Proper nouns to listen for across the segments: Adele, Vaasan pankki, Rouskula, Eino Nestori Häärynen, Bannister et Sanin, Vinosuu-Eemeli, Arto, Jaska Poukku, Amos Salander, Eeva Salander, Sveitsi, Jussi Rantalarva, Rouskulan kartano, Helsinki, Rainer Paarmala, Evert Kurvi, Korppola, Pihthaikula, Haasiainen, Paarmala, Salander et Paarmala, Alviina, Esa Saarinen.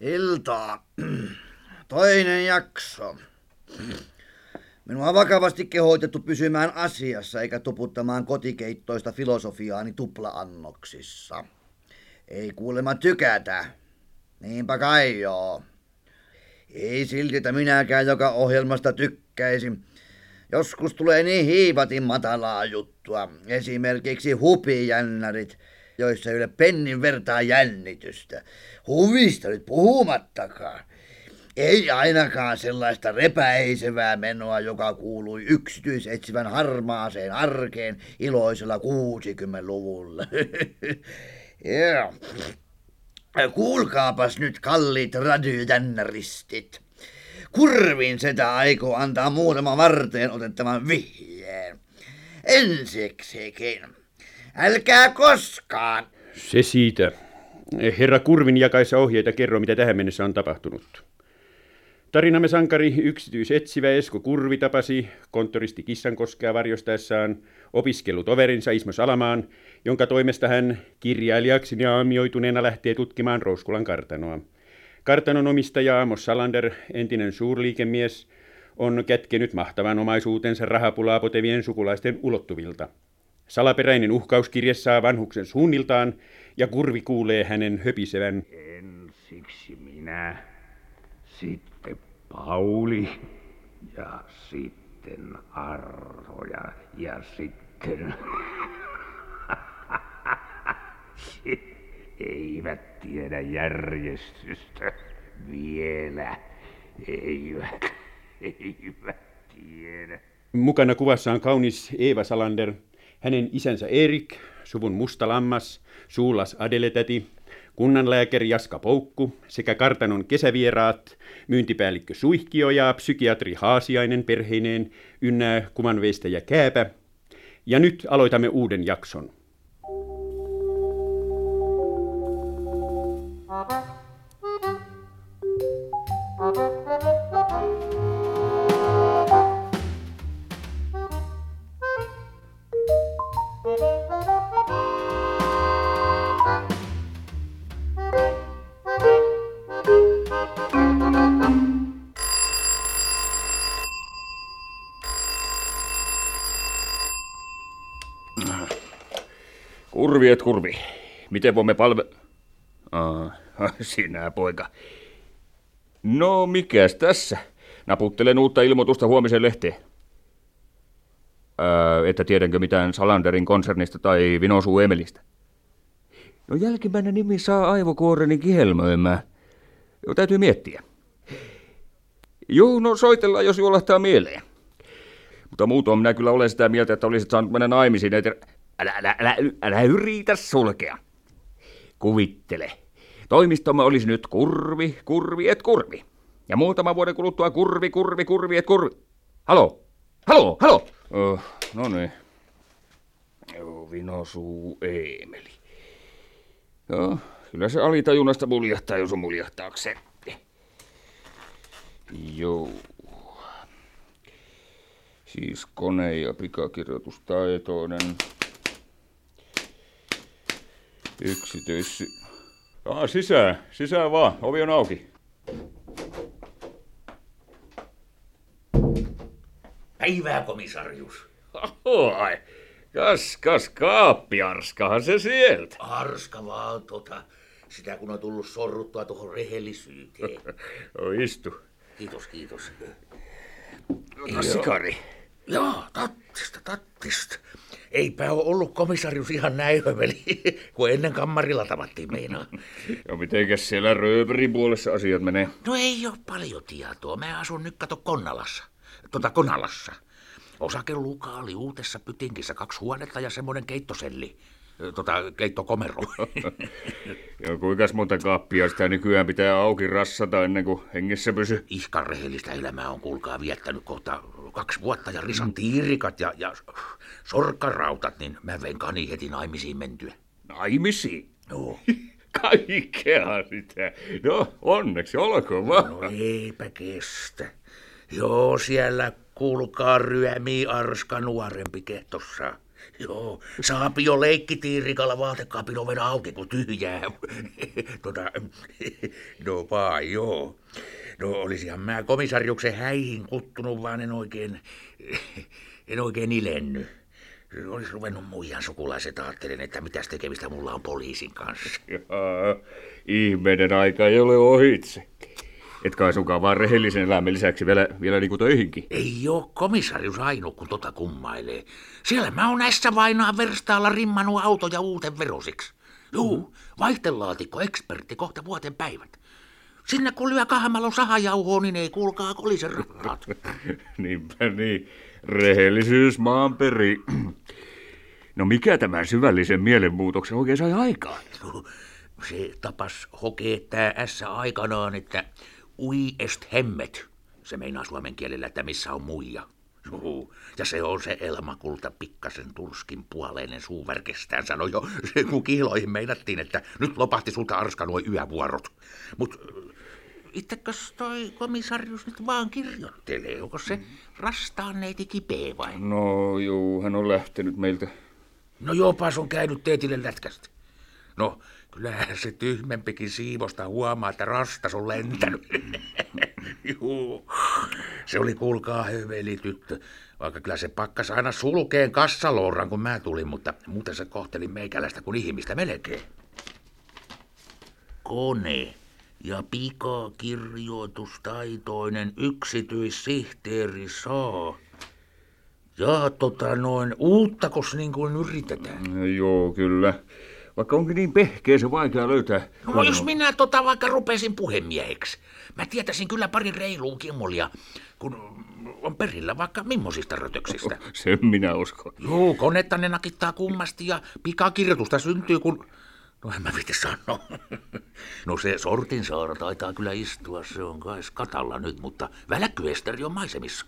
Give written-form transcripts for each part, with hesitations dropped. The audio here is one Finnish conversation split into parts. Iltaa. Toinen jakso. Minua on vakavasti kehoitettu pysymään asiassa eikä tuputtamaan kotikeittoista filosofiaani tupla-annoksissa. Ei kuulemma tykätä. Niinpä kai joo. Ei silti, että minäkään joka ohjelmasta tykkäisin. Joskus tulee niin hiivatin matalaa juttua. Esimerkiksi hupijännärit, joissa ei ole pennin vertaa jännitystä. Huvista nyt puhumattakaan. Ei ainakaan sellaista repäisevää menoa, joka kuului yksityisetsivän harmaaseen arkeen iloisella 60-luvulla. Yeah. Kuulkaapas nyt, kalliit radiojännäristit. Kurvin setä aikoo antaa muutama varteen otettavan vihjeen. Ensiksikin. Älkää koskaan. Se siitä. Herra Kurvin jakaessa ohjeita kerro, mitä tähän mennessä on tapahtunut. Tarinamme sankari, yksityisetsivä Esko Kurvi, tapasi konttoristi Kissankoskea varjostaessaan opiskelutoverinsa Ismo Salamaan, jonka toimesta hän kirjailijaksi naamioituneena lähtee tutkimaan Rouskulan kartanoa. Kartanon omistaja Amos Salander, entinen suurliikemies, on kätkenyt mahtavan omaisuutensa rahapulaa potevien sukulaisten ulottuvilta. Salaperäinen uhkauskirje saa vanhuksen suunniltaan ja Kurvi kuulee hänen höpisevän. Ensiksi minä, sitten Pauli ja sitten Arto ja sitten... Eivät tiedä järjestystä vielä. Eivät tiedä. Mukana kuvassa on kaunis Eeva Salander, hänen isänsä Erik, suvun musta lammas, suulas Adele-täti, kunnanlääkäri Jaska Poukku sekä kartanon kesävieraat, myyntipäällikkö Suihkio ja psykiatri Haasiainen perheineen ynnä kumanveistäjä Kääpä. Ja nyt aloitamme uuden jakson. Kurvi, miten voimme sinä poika. No mikäs tässä? Naputtelen uutta ilmoitusta huomisen lehteen. Että tiedänkö mitään Salanderin konsernista tai Vinosuu-Eemelistä? No jälkimmäinen nimi saa aivokuoreni kihelmöimään. Jo täytyy miettiä. Joo, no soitellaan jos juolahtaa mieleen. Mutta muutoin minä kyllä olen sitä mieltä, että olisit saanut mennä naimisiin. Älä yritä sulkea. Kuvittele. Toimistomme olisi nyt Kurvi, Kurvi et Kurvi. Ja muutama vuoden kuluttua Kurvi, Kurvi, Kurvi et Kurvi. Halo. No niin. Vinosuu-Eemeli. Joo, kyllä se alitajunnasta muljahtaa, jos on muljahtaakseen. Joo. Siis kone- ja pikakirjoitustaitoinen. Sisään vaan. Ovi on auki. Päivää, komisarius. Ai, kas, kaappiarskahan se sieltä. Arska vaan sitä kun on tullut sorruttua tuohon rehellisyyteen. No istu. Kiitos. Ota sikari. Joo, tattista. Eipä ole ollut komisarius ihan näin höveli, kun ennen kammarilla tavattiin meinaa. Ja mitenkäs siellä rööperin puolessa asiat menee? No ei ole paljon tietoa. Mä asun nyt kato Konalassa. Osakeluka oli uutessa pytinkissä 2 huonetta ja semmoinen keittoselli. Keittokomero. Ja kuinkas monta kaappia sitä nykyään pitää auki rassata ennen kuin hengissä pysyy? Ihkan rehellistä elämää on kuulkaa viettänyt kohta 2 vuotta ja risan tiirikat ja sorkkarautat, niin mä vein kani heti naimisiin mentyä. Naimisiin? Joo. Kaikkea sitä. No onneksi olkoon vaan. No eipä kestä. Joo, siellä kuulkaa ryömii Arska nuorempi kehtossa. Joo, saapi jo leikkitiirikalla vaatekaapin oven auki, kun tyhjää. No joo. No olisihan mä komisarjuksen häihin kuttunut, vaan en oikein ilenny. Olisi ruvennut muijan sukulaiset, ajattelen, että mitäs tekemistä mulla on poliisin kanssa. Jaa, ihmeinen aika ei ole ohitse. Et kai sunkaan vaan rehellisen elämän lisäksi vielä niinku töihinkin. Ei oo komisarius ainoa, kun tota kummailee. Siellä mä oon ässä vainaa verstaalla rimmannut autoja uuten verosiksi. Juu, vaihtelaatikko, ekspertti kohta vuoten päivät. Sinne kun lyö kahmalon sahajauhoon, niin ei kuulkaa kolisen ryppaat. Niinpä niin, rehellisyys maan peri. No mikä tämän syvällisen mielenmuutoksen oikein sai aikaan? No, se tapas hokeettää ässä aikanaan, että... Ui est hemmet. Se meinaa suomen kielellä, että missä on muija. Juu. Ja se on se elmakulta pikkasen turskin puoleinen suuverkestään, sanoi jo, kun kiiloihin meinattiin, että nyt lopahti sulta arska nuo yövuorot. Mut itsekäs toi komisarius nyt vaan kirjoittelee, onko se rastaanneiti kipeä vai? No juu, hän on lähtenyt meiltä. No jopas on käynyt teetille lätkästi. No, kyllähän se tyhmempikin siivosta huomaa, että rastas on lentänyt. Juu. Se oli kuulkaa höveli tyttö, vaikka kyllä se pakkas aina sulkeen kassalouran, kun mä tulin, mutta muuten se kohteli meikäläistä kuin ihmistä melkein. Kone ja pikakirjoitustaitoinen yksityissihteeri saa. Ja uuttakos niin kuin yritetään? No, joo, kyllä. Vaikka onkin niin pehkeä, se vaikea löytää. No jos minä vaikka rupesin puhemieheksi. Mä tietäisin kyllä pari reilua kimmolia, kun on perillä vaikka millaisista rötöksistä. Sen minä uskon. Joo, konetta ne nakittaa kummasti ja pikakirjoitusta syntyy, kun... No en mä viitsi sanoa. No se Sortinsaara taitaa kyllä istua, se on kai katalla nyt, mutta Välkkyesteri on maisemissa.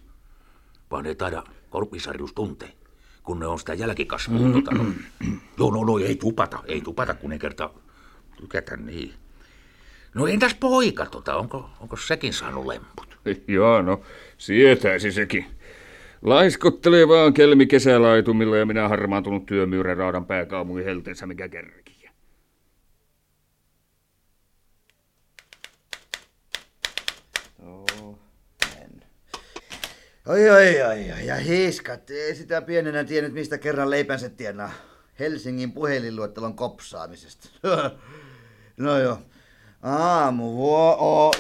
Vaan ei taida korpisarjus tuntee, kun ne on sitä jälkikasvua. No, ei tupata, kun ei kerta tykätä niin. No entäs poika, onko sekin saanut lemput? Joo, no sietäisi sekin. Laiskottelee vaan kelmi kesälaitumilla ja minä harmaantunut työmyyrän raadan pääkaupungin helteessä, mikä kärkiä. Oi, ja hiiskat, ei sitä pienenä tiennyt, mistä kerran leipänsä tienaa. Helsingin puhelinluettelon kopsaamisesta. No joo. Aamu, vuo.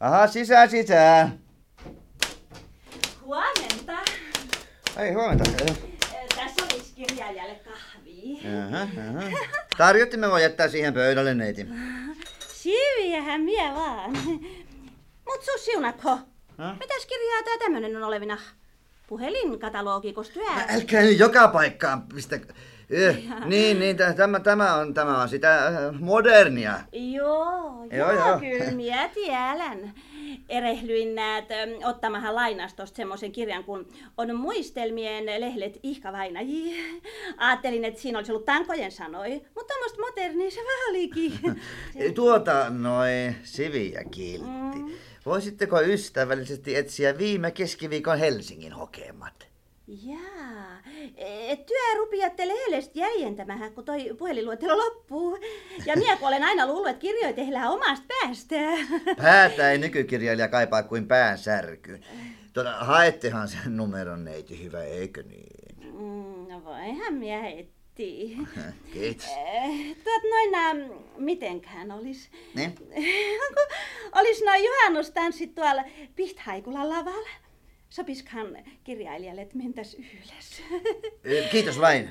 Aha, sisään. Huomenta. Ai, huomenta. Tässä olisi kirjailijalle kahvia. Aha. Tarjottimme voi jättää siihen pöydälle, neiti. Siiviähän mie vaan. Mut sus siunatko? Mitäs kirjaa tää tämmönen on olevina? Puhelinkatalogikos työ? Älkää nyt joka paikkaan pistä. Niin, tämä on sitä modernia. Joo, kyllä mie tiedän. Erehlyin näet ottamahan lainastosta semmoisen kirjan, kun on muistelmien lehdet ihkavainajia. Aattelin, että siinä olisi ollut tankojen sanoi, mutta tommoista modernia se vähän olikin. Sivi ja kiltti. Voisitteko ystävällisesti etsiä viime keskiviikon Helsingin hokemat? Jaa, työ rupiatte lehdellisesti jäljentämähän, kun toi puhelinluettelo loppuu. Ja minä kun olen aina luullut, että kirjoitellään omasta päästään. Päätä ei nykykirjailija kaipaa kuin päänsärkyyn. Haettehan sen numeron neiti, hyvä, eikö niin? No voihan minä etsiä. Kiitos. Mitenkään olis? Niin? Olis noin juhannustanssit tuolla Pihthaikulan lavalla. Sopiskaan kirjailijalle, että mentäs yhdessä. Kiitos vain,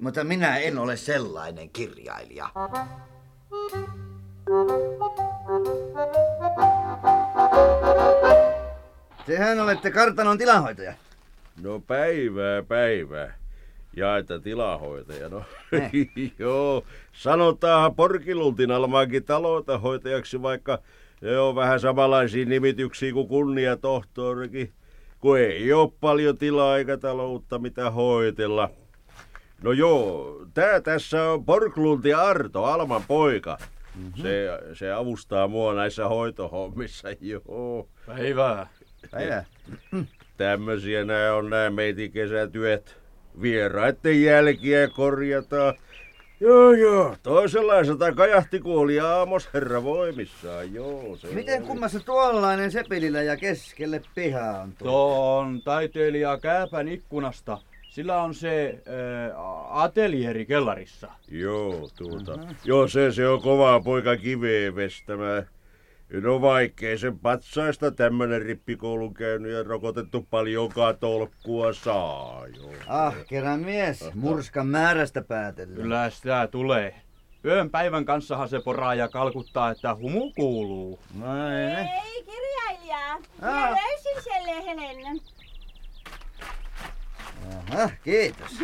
mutta minä en ole sellainen kirjailija. Tehän olette kartanon tilanhoitaja. No päivää. Ja että tilanhoitaja, no. Joo, sanotaan Porkiluntin Almaankin taloudenhoitajaksi, vaikka ne on vähän samanlaisia nimityksiä kuin kunniatohtorikin. Kun ei ole paljon tilaa eikä taloutta, mitä hoitella. No joo, tää tässä on Porklunti Arto, Alman poika. Se avustaa mua näissä hoitohommissa, joo. Päivää. Tämmöisiä nämä on nämä meitin kesätyöt. Vieraiden jälkiä korjataan. Joo. Toisenlaisesta kajahti kuoli Aamos herra voimissaan. Joo, se miten oli. Kummassa tuollainen sepelillä ja keskelle pihaa on tullut? Tuo on taiteilija Kääpän ikkunasta. Sillä on se atelieri kellarissa. Joo, se on kova poika kiveen vestämä. No vaikkei sen patsaista tämmönen rippikoulun käynyt ja rokotettu paljonkaan tolkkua saa. Joo. Ahkera mies, murskan määrästä päätellä. Kyllä sitä tulee. Yön päivän kanssahan se poraa ja kalkuttaa, että humu kuuluu. Ei kirjailija, minä löysin sen lehden. Aha, kiitos.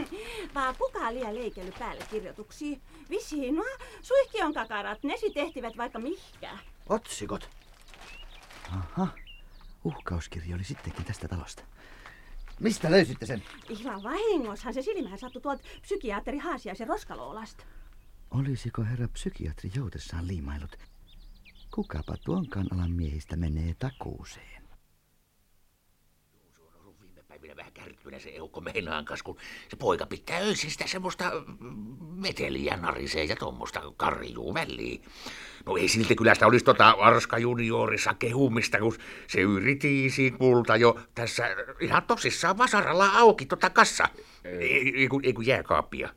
Vaan kukaan liian leikellyt päälle kirjoituksia. Vissiin nuo Suihkion kakarat, ne sit ehtivät vaikka mihkään. Otsikot. Aha, uhkauskirja oli sittenkin tästä talosta. Mistä löysitte sen? Ihan vahingoshan se silmään sattui tuolta psykiatri Haasiaisen roskaloolasta. Olisiko herra psykiatri joutessaan liimailut? Kukapa tuonkaan alan miehistä menee takuuseen? Minä vähän kärttynä se eukko meinaankas, kun se poika pitää öisistä semmoista meteliä narisee ja tommoista karjuu väliin. No ei silti kyllä sitä olisi Arska juniorissa kehumista, kun se yriti isikulta jo tässä ihan tosissaan vasaralla auki kassa. Ei kun jääkaapia.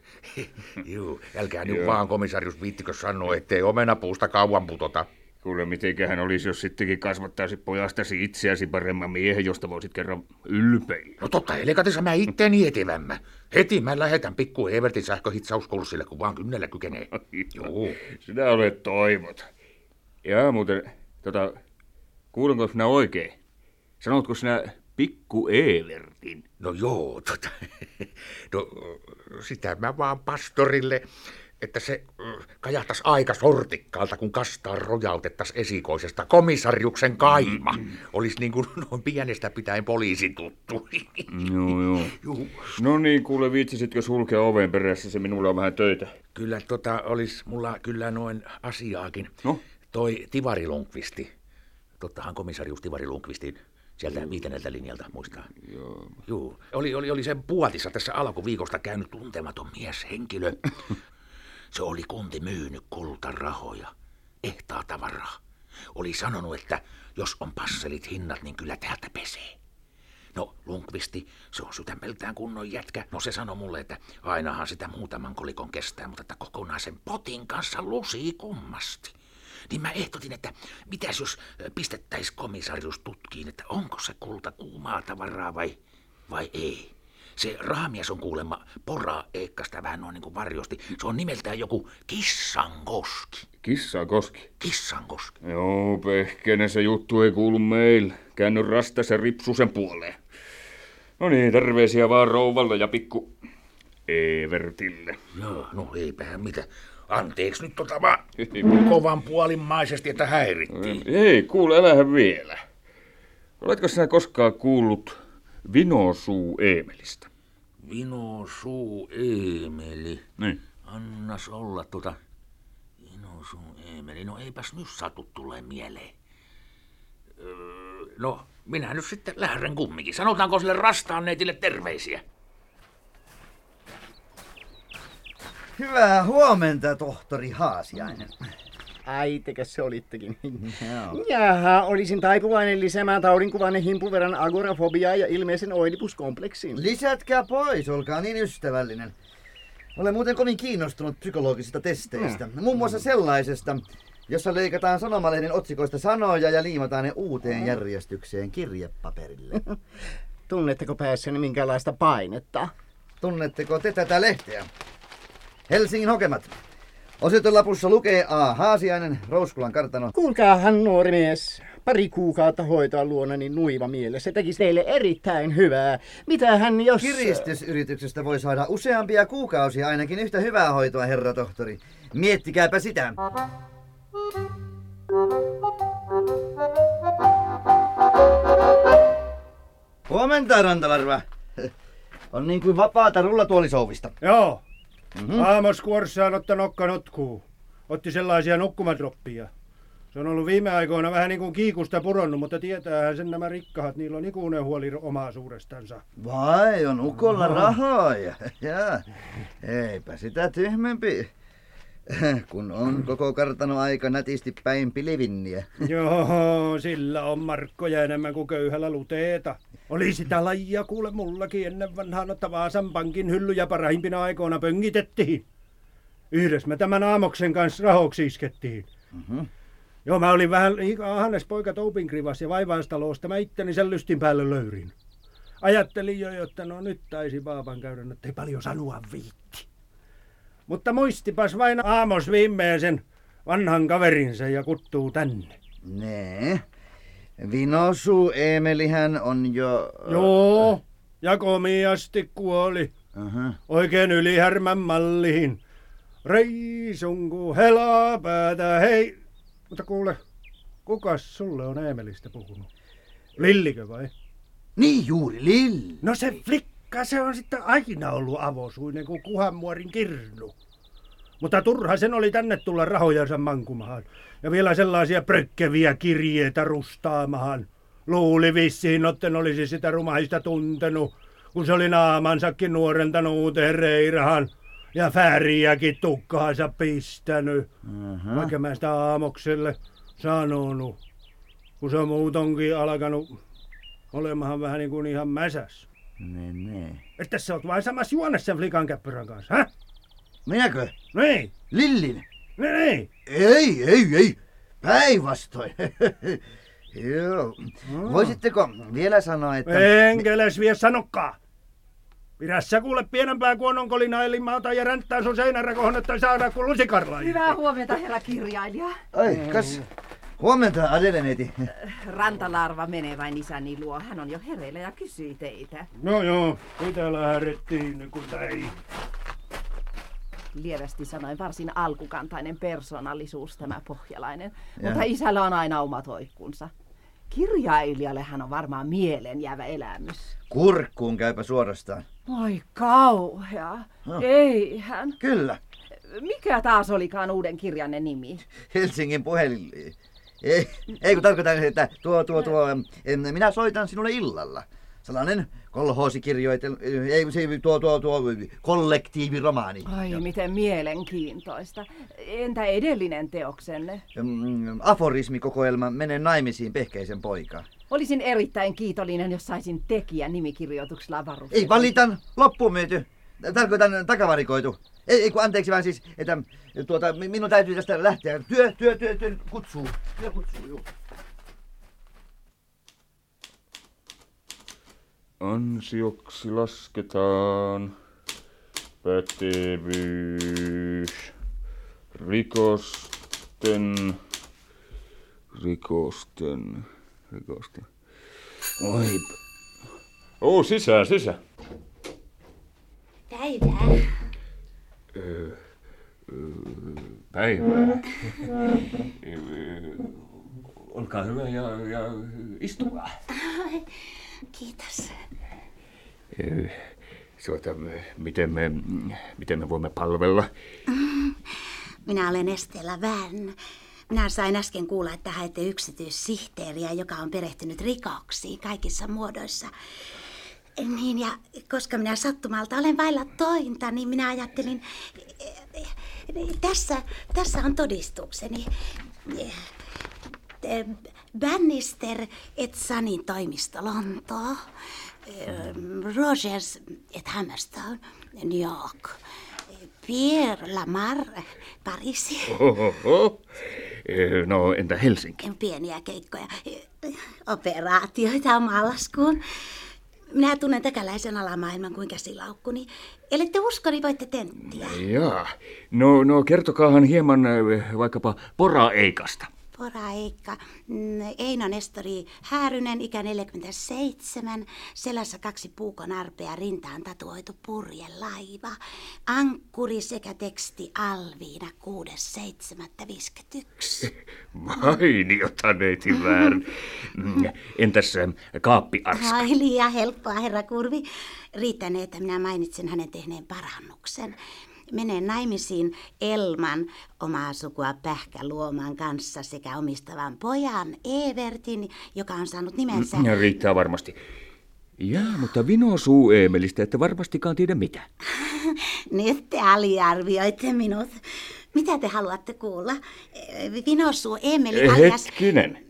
Juu, älkää nyt vaan komisarius viittikö sanoo, ettei omenapuusta kauan putota. Kuule, mitenköhän olisi, jos sittenkin kasvattaisi pojastasi itseäsi paremman miehen, josta voisit kerran ylpeillä. No totta, elikatessa mä itteeni etevämmä. Heti mä lähetän pikku Evertin sähköhitsauskurssille, kun vaan kynnellä kykenee. Joo. Sinä olet toivot. Jaa, muuten, kuulenko sinä oikein? Sanotko sinä pikku Evertin? No joo, no, sitä mä vaan pastorille... että se kajahtas aika sortikkaalta, kun kastaan rojautettas esikoisesta komisarjuksen kaima. Olisi niin kuin noin pienestä pitäen poliisin tuttu. Joo. No niin, kuule, viitsisitkö sulkea oven perässä, se minulla on vähän töitä. Kyllä olisi mulla kyllä noin asiaakin. No? Toi Tivari Lundqvisti. Tottahan komisarjus Tivari Lundqvistin. Sieltä viitenneltä linjalta, muistaa. Joo. Oli sen puotissa tässä alkuviikosta käynyt tuntematon mieshenkilö. Se oli kunti myynyt kultarahoja, ehtaa tavaraa. Oli sanonut, että jos on passelit hinnat, niin kyllä täältä pesee. No, Lundqvisti, se on sydämeltään kunnon jätkä. No se sanoi mulle, että ainahan sitä muutaman kolikon kestää, mutta että kokonaisen potin kanssa lusii kummasti. Niin mä ehtotin, että mitäs jos pistettäis komisarius tutkiin, että onko se kulta kuumaa tavaraa vai ei. Se rahamies on kuulemma poraa eikkasta vähän noin niin kuin varjosti. Se on nimeltään joku Kissankoski. Kissankoski? Kissankoski. Joo, pehkene, se juttu ei kuulu meille. Käänny rastas ja ripsu sen puoleen. No niin, terveisiä vaan rouvalle ja pikku Evertille. Joo, no eipähän mitä. Anteeksi nyt vaan kovan puolimmaisesti, että häirittiin. Ei, kuule, älähän vielä. Oletko sinä koskaan kuullut... Vinosuu-Eemelistä. Vinosuu-Eemeli. Niin. Annas olla Vinosuu-Eemeli. No eipäs nyt satu tulee mieleen. No, minä nyt sitten lähden kumminkin. Sanotaanko sille rastaanneitille terveisiä? Hyvää huomenta, tohtori Haasiainen. Äitekäs se olittekin. Jaha, olisin taipuvainen lisäämään taudinkuvanne himpun verran agorafobiaa ja ilmeisen oidipuskompleksin. Lisätkää pois, olkaa niin ystävällinen. Olen muuten kovin kiinnostunut psykologisista testeistä. Muun muassa sellaisesta, jossa leikataan sanomalehden otsikoista sanoja ja liimataan ne uuteen järjestykseen kirjepaperille. Tunnetteko päässäni minkäänlaista painetta? Tunnetteko te tätä lehteä? Helsingin hokemat. Osoitelapussa lukee A. Haasiainen, Rouskulan kartano. Kuulkaahan, nuori mies. Pari kuukautta hoitoa luonani nuiva mielessä tekisi teille erittäin hyvää. Mitähän jos... Kiristysyrityksestä voi saada useampia kuukausia ainakin yhtä hyvää hoitoa, herra tohtori. Miettikääpä sitä. Huomenta, rantalarva. On niin kuin vapaata rullatuolisouvista. Joo. Aamos kuorssaan otta nokka notkuu. Otti sellaisia nukkumadroppia. Se on ollut viime aikoina vähän niin kuin kiikusta puronnut, mutta tietäähän sen nämä rikkahat. Niillä on ikuinen huoli omaa suurestansa. Vai, on ukolla rahaa. Ja. Eipä sitä tyhmempi, kun on koko kartano aika nätisti päin pilvinniä. Joo, sillä on markkoja enemmän kuin köyhällä luteeta. Oli sitä lajia kuule mullakin ennen vanhaan, että Vaasan pankin hyllyjä parahimpina aikoina pöngitettiin. Yhdessä me tämän Aamoksen kanssa rahoksi iskettiin. Mm-hmm. Joo, mä olin vähän Hannes poika Toupinkriivas ja vaivaistalosta. Mä itteni sen lystin päälle löyrin. Ajattelin jo, että no nyt taisi vaapan käydä, että ei paljon sanoa viitti. Mutta muistipas vain Aamos viimeisen sen vanhan kaverinsa ja kuttuu tänne. Nee. Vinosuu-Eemelihän on jo... Joo, ja komiasti kuoli. Uh-huh. Oikein ylihärmän malliin. Reisunku helaa päätä, hei... Mutta kuule, kukas sulle on Eemelistä puhunut? Lillikö vai? Niin juuri, Lilli. No se flikka, se on sitten aina ollut avosuinen kuin kuhanmuorin kirnu. Mutta turha sen oli tänne tulla rahojansa mankumahan. Ja vielä sellaisia prökkeviä kirjeitä rustaamahan. Luuli vissiin, otten olisi sitä rumaista tuntenut, kun se oli naamansakin nuorentanut uuteen reirahan. Ja väriäkin tukkaansa pistänyt, vaikka mä sitä Aamokselle sanonut, kun se on muutonkin alkanut olemahan vähän niin kuin ihan mäsäs. Ne. Että sä oot vain samassa juonessa sen flikan käppyrän kanssa, hä? Minäkö? No ei. Lillin? No ei. Ei. Päinvastoin. Joo. Voisitteko vielä sanoa, että... Enkeles vie sanokaa. Pidä sä kuule pienempää kuononkolinaa elinmaata ja ränttää sun seinärakohon, ettei saada kuin lusikarlain. Hyvää huomenta, herra kirjailija. Ai, kas. Huomenta, Adele-neiti. Rantalarva menee vain isäni luo. Hän on jo hereillä ja kysyi teitä. No joo, mitä lähdettiin, kun ei. Lievästi sanoin varsin alkukantainen persoonallisuus tämä pohjalainen, ja. Mutta isällä on aina omat oikkunsa. Kirjailijalle hän on varmaan mielenjäävä elämys. Kurkkuun käypä suorastaan. Oi kauhea, no. Eihän. Kyllä. Mikä taas olikaan uuden kirjanne nimi? Helsingin puhelin. Ei kun tarkoitan, että minä soitan sinulle illalla. Sellainen kollektiiviromaani. Ai ja. Miten mielenkiintoista. Entä edellinen teoksenne? Aforismikokoelma Mene naimisiin pehkeisen poika. Olisin erittäin kiitollinen, jos saisin tekijän nimikirjoituksella varustettu. Ei valitan, loppuun myyty. Tarkoitan takavarikoitu. Ei kun anteeksi vaan siis, että minun täytyy tästä lähteä. Työ kutsuu. Työ kutsuu, juu. Ansioksi lasketaan pätevyys rikosten. Oi. Sisään. Päivää. Olkaa hyvä ja istukaa. Kiitos. Miten me voimme palvella? Minä olen Estella Vän. Minä sain äsken kuulla, että haette yksityissihteeriä, joka on perehtynyt rikoksiin kaikissa muodoissa. Niin, ja koska minä sattumalta olen vailla tointa, niin minä ajattelin... Tässä on todistukseni. Bannister et Sanin toimisto Lontoo, Rogers et Hammerstone New York, Pierre Lamarre Pariisi. Ohoho. No entä Helsinki? Pieniä keikkoja, operaatioita maaliskuun. Minä tunnen täkäläisen alamaailman kuin käsilaukkuni. Ellette usko, niin voitte tenttiä. Jaa. No kertokaahan hieman vaikkapa Pora-Eikasta. Pora-Eikka, Eino Nestori Häärynen, ikä 47, selässä 2 puukon arpea, rintaan tatuoitu purjelaiva, ankkuri sekä teksti Alviina 6.7.51. Mainiota, neiti Väärn. Entäs kaappiarska? Ai liian helppoa, herra Kurvi. Riittänee, että minä mainitsen hänen tehneen parannuksen. menee naimisiin Elman, omaa sukua Pähkäluoman kanssa sekä omistavan pojan Evertin, joka on saanut nimensä... Ja riittää varmasti. Jaa, mutta Vinosuu-Eemelistä ette varmastikaan tiedä mitä. Nyt te aliarvioitte minut. Mitä te haluatte kuulla? Vinosuu-Eemeli alias... Hetkinen.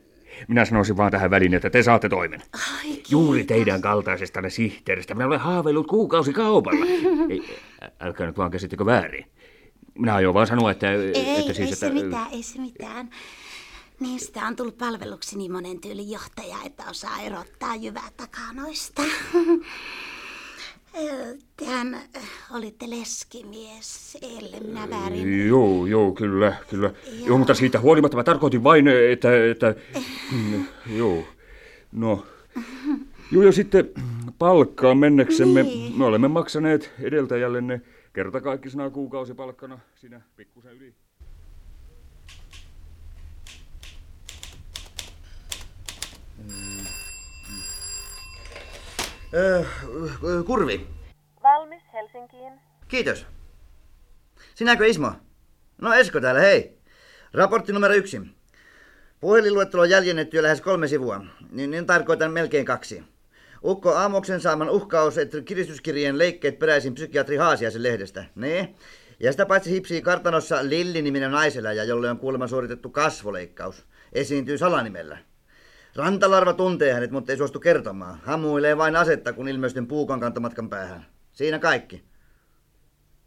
Minä sanoisin vaan tähän väliin, että te saatte toimen. Ai, juuri teidän kaltaisestanne sihteeristä. Minä olen haaveillut kuukausikaupalla. Älkää nyt vaan käsittekö väärin. Minä aion vaan sanoa, että... Ei se mitään. Niistä on tullut palveluksi niin monen tyylin johtaja, että osaa erottaa jyvää takanoista. Tehän olitte leskimies, ellei minä väärin. Joo, kyllä. Joo, mutta siitä huolimatta mä tarkoitin vain, että joo, no. Joo, ja sitten palkkaan menneksemme. Niin. Me olemme maksaneet edeltäjällenne kertakaikkisena kuukausipalkkana sinä pikkusen yli. Kurvi. Valmis Helsinkiin. Kiitos. Sinäkö Ismo? No Esko täällä, hei. Raportti numero 1. Puhelinluettelo on jäljennetty jo lähes 3 sivua, niin tarkoitan melkein 2. Ukko Aamoksen saaman uhkaus, että kiristyskirjeen leikkeet peräisin psykiatri Haasiaisen lehdestä. Niin. Ja sitä paitsi hipsii kartanossa Lilli-niminen naiseläjä, jolle on kuulemma suoritettu kasvoleikkaus. Esiintyy salanimellä. Rantalarva tuntee hänet, mutta ei suostu kertomaan. Hamuilee vain asetta, kun ilmeisten puukon kantomatkan päähän. Siinä kaikki.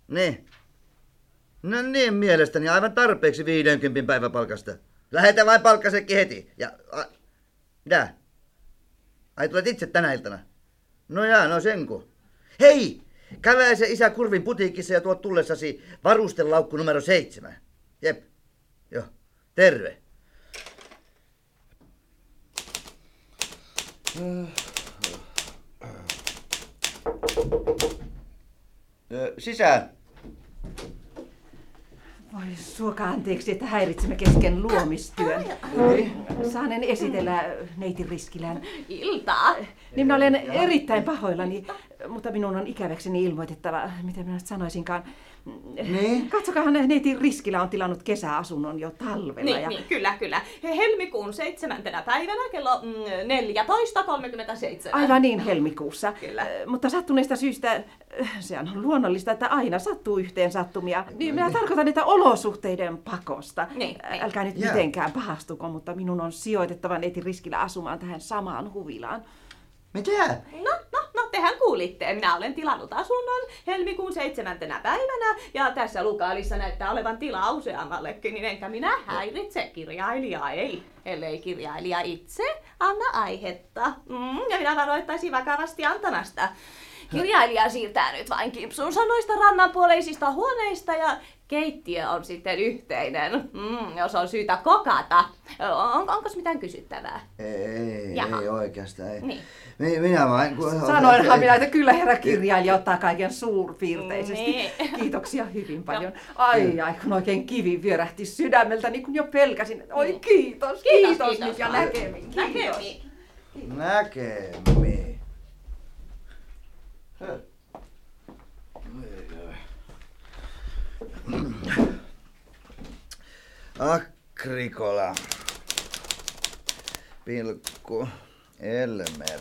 Niin. No niin, mielestäni aivan tarpeeksi 50 päiväpalkasta. Lähetä vain palkkasekki heti. Ja... Mitä? Ai tulet itse tänä iltana? No jaa, no senku. Hei! Käväise isä Kurvin putiikissa ja tuo tullessasi varustelaukku numero 7. Jep. Joo. Terve. Sisään. Voi suokaa anteeksi, että häiritsemme kesken luomistyön. Saanen esitellä neiti Riskilän. Iltaa. Niin minä olen erittäin pahoillani, mutta minun on ikäväkseni ilmoitettava, mitä minä sanoisinkaan. Ne? Katsokahan, neiti Riskilä on tilannut kesäasunnon jo talvella. Niin, ja... kyllä. Helmikuun 7. päivänä kello 14.37. Aivan niin, helmikuussa. Kyllä. Mutta sattuneesta syystä, se on luonnollista, että aina sattuu yhteen sattumia. Niin minä tarkoitan, että olosuhteiden pakosta. Niin, älkää nyt mitenkään pahastuko, mutta minun on sijoitettava neiti Riskilä asumaan tähän samaan huvilaan. Mitä? No, tehän kuulitte. Minä olen tilannut asunnon helmikuun 7. päivänä ja tässä lukaalissa näyttää olevan tilaa useammallekin, niin enkä minä häiritse kirjailijaa, ei. Ellei kirjailija itse anna aihetta. Ja minä varoittaisin vakavasti antamasta. Kirjailija siirtää nyt vain kipsunsa noista rannanpuoleisista huoneista ja keittiö on sitten yhteinen, jos on syytä kokata. Onko mitään kysyttävää? Ei oikeastaan. Ei. Niin. Minä vain... Sanoinhan minä, että kyllä herra kirjailija ottaa kaiken suurpiirteisesti. Niin. Kiitoksia hyvin paljon. No. Ai, kun oikein kivi vierähti sydämeltä, niin kun jo pelkäsin. Oi kiitos. Nyt ja näkemiin. Akkrikola, pilkku Elmer,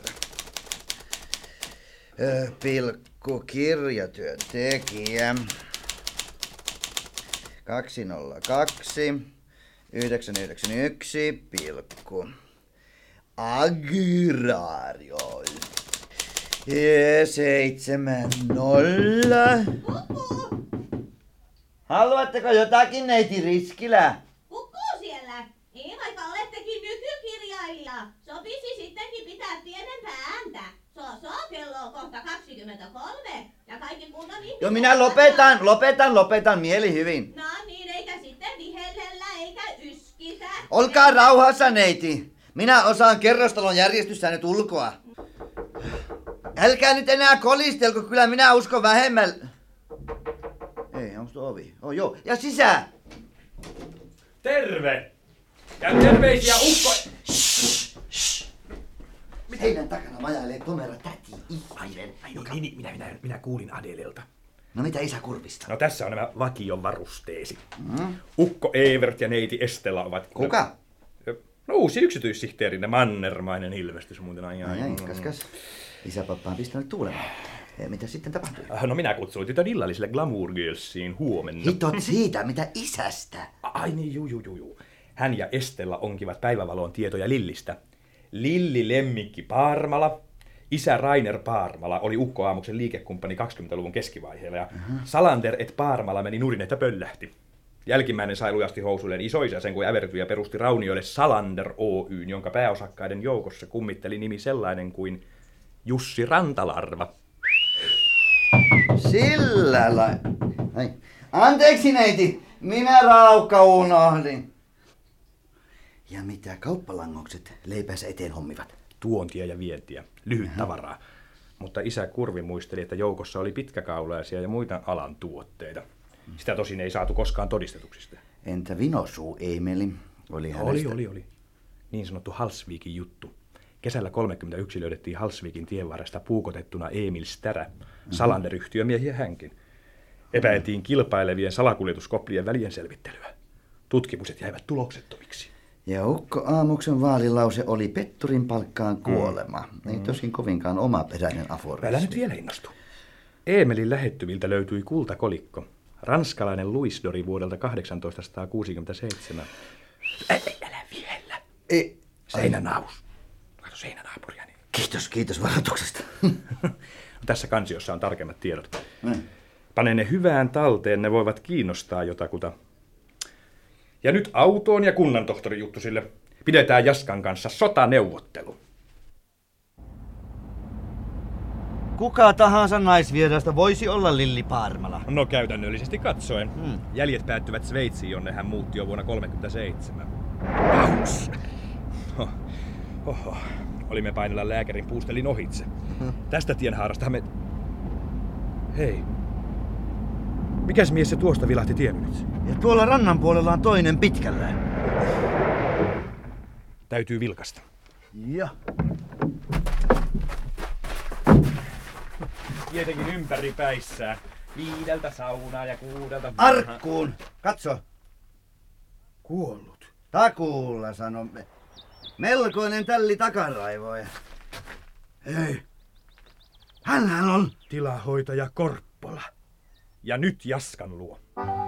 pilkku kirjatyöntekijä, 202 991, pilkku Agyraario. 70. Haluatteko jotakin, neiti Riskilä? Kukkuu siellä. Niin, vaikka olettekin nykykirjailija. Sopisi sittenkin pitää pienempää ääntä. Kello on kohta 23. Ja kaikki kunnon ihminen... Joo, minä lopetan mielihyvin. No niin, eikä sitten vihellellä eikä yskitä. Olkaa rauhassa, neiti. Minä osaan kerrostalon järjestyssäännöt ulkoa. Älkää nyt enää kolistelko, kyllä minä uskon vähemmän. Ei, onko tuo ovi? Oh, joo, ja sisään! Terve! Ja terveisiä ukko... Seinän takana majailee tomera täti Ihmainen. Minä kuulin Adelelta. No mitä isä Kurvista? No tässä on nämä vakiovarusteesi. Mm. Ukko Evert ja neiti Estella ovat... Kuka? No uusi yksityissihteerinä, mannermainen ilmestys muuten ajan. No jäi, kas. Isäpappa on pistänyt tuulemaan. Mitä sitten tapahtui? No minä kutsuin tytön illalliselle Glamour Girlsiin huomenna. Hitot siitä, mitä isästä? Ai niin, juu. Hän ja Estella onkivat päivävaloon tietoja Lillistä. Lilli lemmikki Paarmala. Isä Rainer Paarmala oli ukkoaamuksen liikekumppani 20-luvun keskivaiheella ja Salander et Paarmala meni nurin, että pöllähti. Jälkimmäinen sai lujasti housuilleen isoisä sen, kun ävertyi ja perusti raunioille Salander Oyn, jonka pääosakkaiden joukossa kummitteli nimi sellainen kuin Jussi Rantalarva. Sillä lailla. Anteeksi neiti, minä Raukka unohdin. Ja mitä kauppalangokset leipässä eteen hommivat? Tuontia ja vientiä, lyhyt tavaraa. Mutta isä Kurvi muisteli, että joukossa oli pitkäkaulaisia ja muita alan tuotteita. Sitä tosin ei saatu koskaan todistetuksista. Entä Vinosuu-Eemeli? Oli. Niin sanottu Halsvikin juttu. Kesällä 1931 löydettiin Halsvikin tienvarresta puukotettuna Emil Stärä, Salander-yhtiömiehiä hänkin. Epäiltiin kilpailevien salakuljetuskoplien välien selvittelyä. Tutkimukset jäivät tuloksettomiksi. Ja ukko aamuksen vaalilause oli petturin palkkaan kuolema. Ei tosin kovinkaan omaperäinen aforismi. Älä nyt vielä innostu. Eemelin lähettyviltä löytyi kultakolikko. Ranskalainen luisdori vuodelta 1867. Älä vielä. Seinänaus. Kato seinänaapuriani. Kiitos varoituksesta. Tässä kansiossa on tarkemmat tiedot. Pane ne hyvään talteen, ne voivat kiinnostaa jotakuta. Ja nyt autoon ja kunnantohtori juttu sille. Pidetään Jaskan kanssa sotaneuvottelu. Kuka tahansa naisvierasta voisi olla Lilli Paarmala. No käytännöllisesti katsoen. Jäljet päättyvät Sveitsiin, jonne hän muutti jo vuonna 1937. Paus! Oho. Olimme painella lääkärin puustelin ohitse. Tästä tienhaarasta me... Hei. Mikäs mies se tuosta vilahti tien ylitse? Ja tuolla rannan puolella on toinen pitkällään. Täytyy vilkaista. Ja. Tietenkin ympäri päissään. 5 saunaa ja 6 Arkkuun! Katso! Kuollut. Takuulla sanon. Melkoinen tälli takaraivoja. Hei. Hänhän on tilahoitaja Korppola. Ja nyt Jaskan luo. Hyvää iltaa.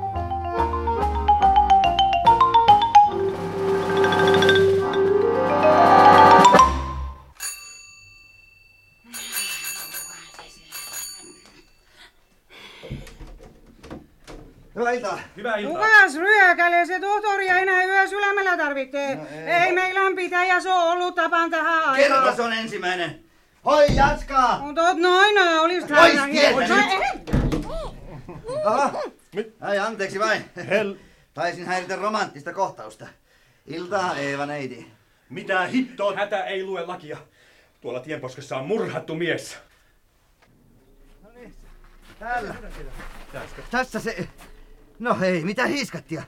Kukas ryökälee? Se tohtoria enää yösydämellä tarvitsee. No, ei meillä pitäjäs ole ollut tapaan tähän aikaan. Kertas on ensimmäinen. Hoi Jaska! Mutta noina olis täällä. Aha. Ai anteeksi vain. Taisin häiritä romanttista kohtausta. Iltaa Eeva neiti. Mitä hittoa? Hätä ei lue lakia. Tuolla tienposkessa on murhattu mies. No niin. Täällä. Tässä se... No hei, mitä hiiskattia?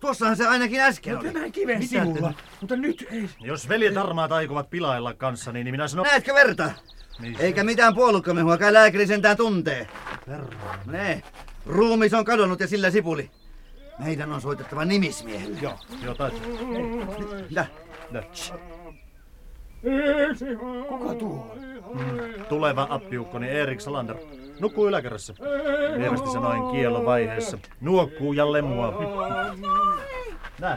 Tuossahan se ainakin äsken oli. Tämän kiven mitä sivulla, mutta nyt ei. Jos veljet armaat aikovat pilailla kanssani, niin minä sanon... Näetkö verta? Niin. Eikä mitään puolukkamehua, kai lääkäri sentään tuntee. Verran. Nee. Ruumis on kadonnut ja sillä sipuli. Meidän on soitettava nimismiehelle. Joo, taisi. Kuka tuo? Tuleva appiukkoni Erik Salander. Nukkuu yläkerrassa. Lievästi sanoen kiellon vaiheessa. Nuokkuu ja lemmua. Nää.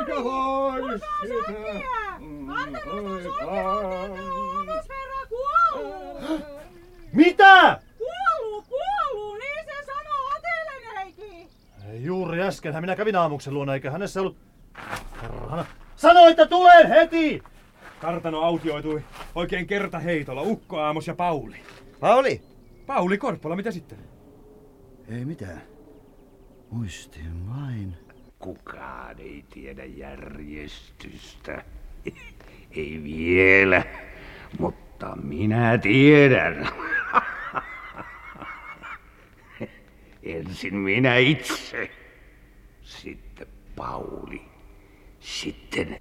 Eikä hoi sitä. Mitä? Kuoluu, niin se sanoo Adelen äiti. Juuri äskenhän minä kävin aamuksen luona, eikä hänessä ollut... Herrana. Sano, että tulen heti! Kartano autioitui oikein kertaheitolla, Ukko, Aamos ja Pauli. Pauli Korppola, mitä sitten? Ei mitään. Muistin vain. Kukaan ei tiedä järjestystä. Ei vielä, mutta minä tiedän. Ensin minä itse, sitten Pauli, sitten...